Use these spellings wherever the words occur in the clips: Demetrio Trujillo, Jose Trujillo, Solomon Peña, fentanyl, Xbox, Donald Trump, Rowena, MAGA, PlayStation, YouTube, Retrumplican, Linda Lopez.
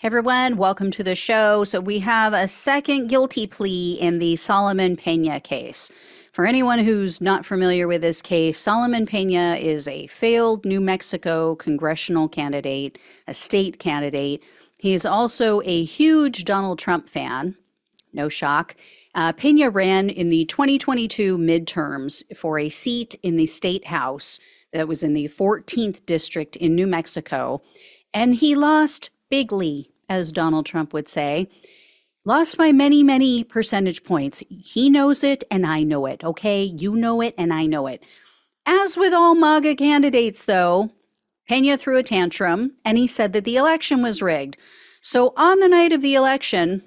Hey everyone, welcome to the show. So we have a second guilty plea in the Solomon Peña case. For anyone who's not familiar with this case, Solomon Peña is a failed New Mexico congressional candidate, a state candidate. He is also a huge Donald Trump fan. No shock. Peña ran in the 2022 midterms for a seat in the state house that was in the 14th district in New Mexico, and he lost bigly, as Donald Trump would say. Lost by many, many percentage points. He knows it and I know it, okay? You know it and I know it. As with all MAGA candidates, though, Peña threw a tantrum and he said that the election was rigged. So on the night of the election,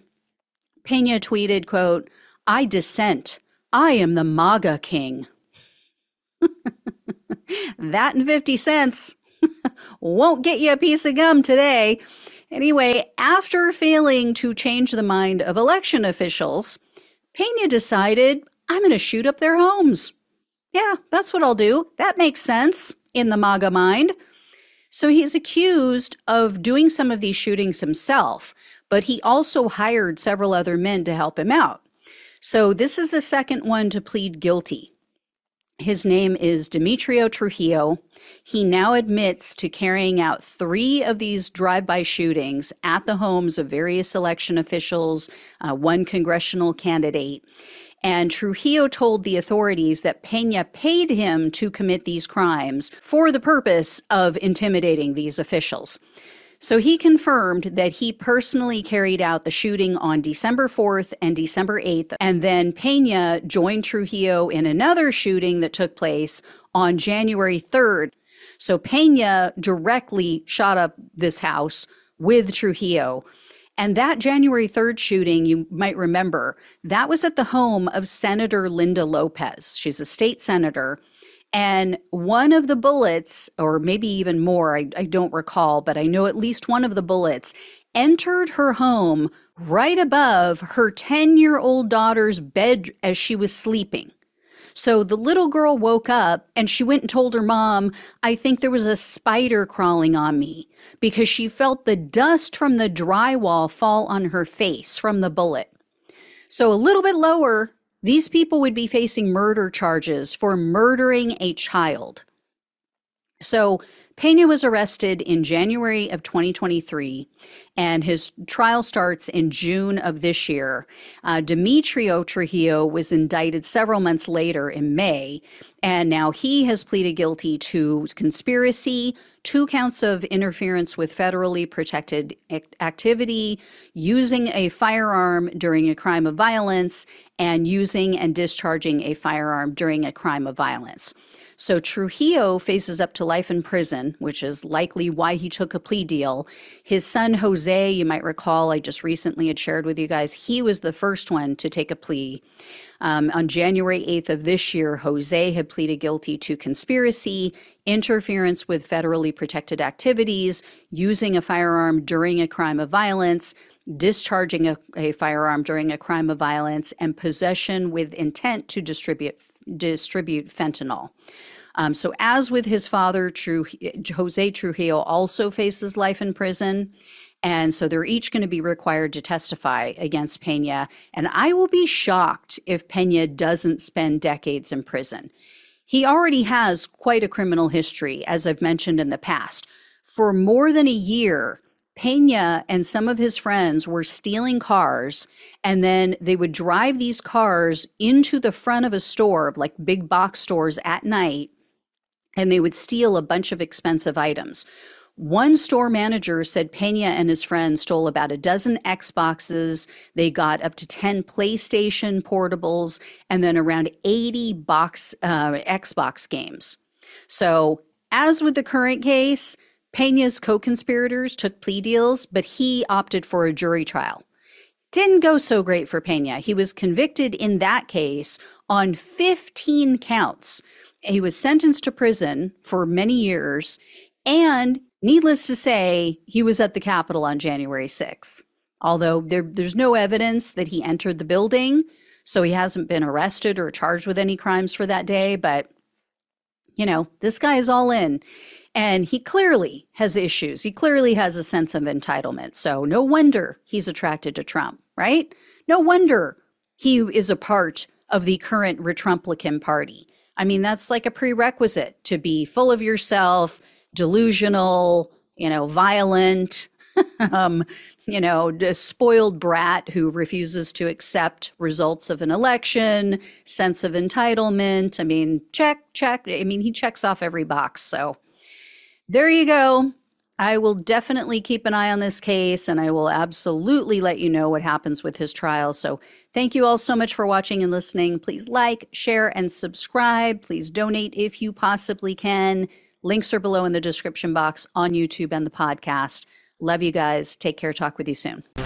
Peña tweeted, quote, "I dissent. I am the MAGA king." That and 50 cents won't get you a piece of gum today. Anyway, after failing to change the mind of election officials, Peña decided, I'm going to shoot up their homes. Yeah, that's what I'll do. That makes sense in the MAGA mind. So he's accused of doing some of these shootings himself, but he also hired several other men to help him out. So this is the second one to plead guilty. His name is Demetrio Trujillo. He now admits to carrying out three of these drive-by shootings at the homes of various election officials, one congressional candidate. And Trujillo told the authorities that Peña paid him to commit these crimes for the purpose of intimidating these officials. So he confirmed that he personally carried out the shooting on December 4th and December 8th, and then Peña joined Trujillo in another shooting that took place on January 3rd. So Peña directly shot up this house with Trujillo. And that January 3rd shooting, you might remember, that was at the home of Senator Linda Lopez. She's a state senator. And one of the bullets, or maybe even more, I don't recall, but I know at least one of the bullets entered her home right above her 10-year-old daughter's bed as she was sleeping. So the little girl woke up and she went and told her mom, I think there was a spider crawling on me, because she felt the dust from the drywall fall on her face from the bullet. So a little bit lower, these people would be facing murder charges for murdering a child. So Peña was arrested in January of 2023, and his trial starts in June of this year. Demetrio Trujillo was indicted several months later in May, and now he has pleaded guilty to conspiracy, 2 counts of interference with federally protected activity, using a firearm during a crime of violence, and using and discharging a firearm during a crime of violence. So Trujillo faces up to life in prison, which is likely why he took a plea deal. His son, Jose, you might recall, I just recently had shared with you guys, he was the first one to take a plea. On January 8th of this year, Jose had pleaded guilty to conspiracy, interference with federally protected activities, using a firearm during a crime of violence, discharging a firearm during a crime of violence, and possession with intent to distribute fentanyl. So as with his father, Jose Trujillo also faces life in prison. And so they're each going to be required to testify against Peña. And I will be shocked if Peña doesn't spend decades in prison. He already has quite a criminal history, as I've mentioned in the past. For more than a year, Peña and some of his friends were stealing cars, and then they would drive these cars into the front of a store, like big box stores at night, and they would steal a bunch of expensive items. One store manager said Peña and his friends stole about a dozen Xboxes, they got up to 10 PlayStation portables, and then around 80 Xbox games. So as with the current case, Peña's co-conspirators took plea deals, but he opted for a jury trial. Didn't go so great for Peña. He was convicted in that case on 15 counts. He was sentenced to prison for many years, and needless to say, he was at the Capitol on January 6th. Although there's no evidence that he entered the building, so he hasn't been arrested or charged with any crimes for that day, but you know, this guy is all in. And he clearly has issues. He clearly has a sense of entitlement. So no wonder he's attracted to Trump, right? No wonder he is a part of the current Retrumplican Party. I mean, that's like a prerequisite to be full of yourself, delusional, violent, spoiled brat who refuses to accept results of an election, sense of entitlement. I mean, check. I mean, he checks off every box. So there you go. I will definitely keep an eye on this case, and I will absolutely let you know what happens with his trial. So thank you all so much for watching and listening. Please like, share, and subscribe. Please donate if you possibly can. Links are below in the description box on YouTube and the podcast. Love you guys. Take care. Talk with you soon.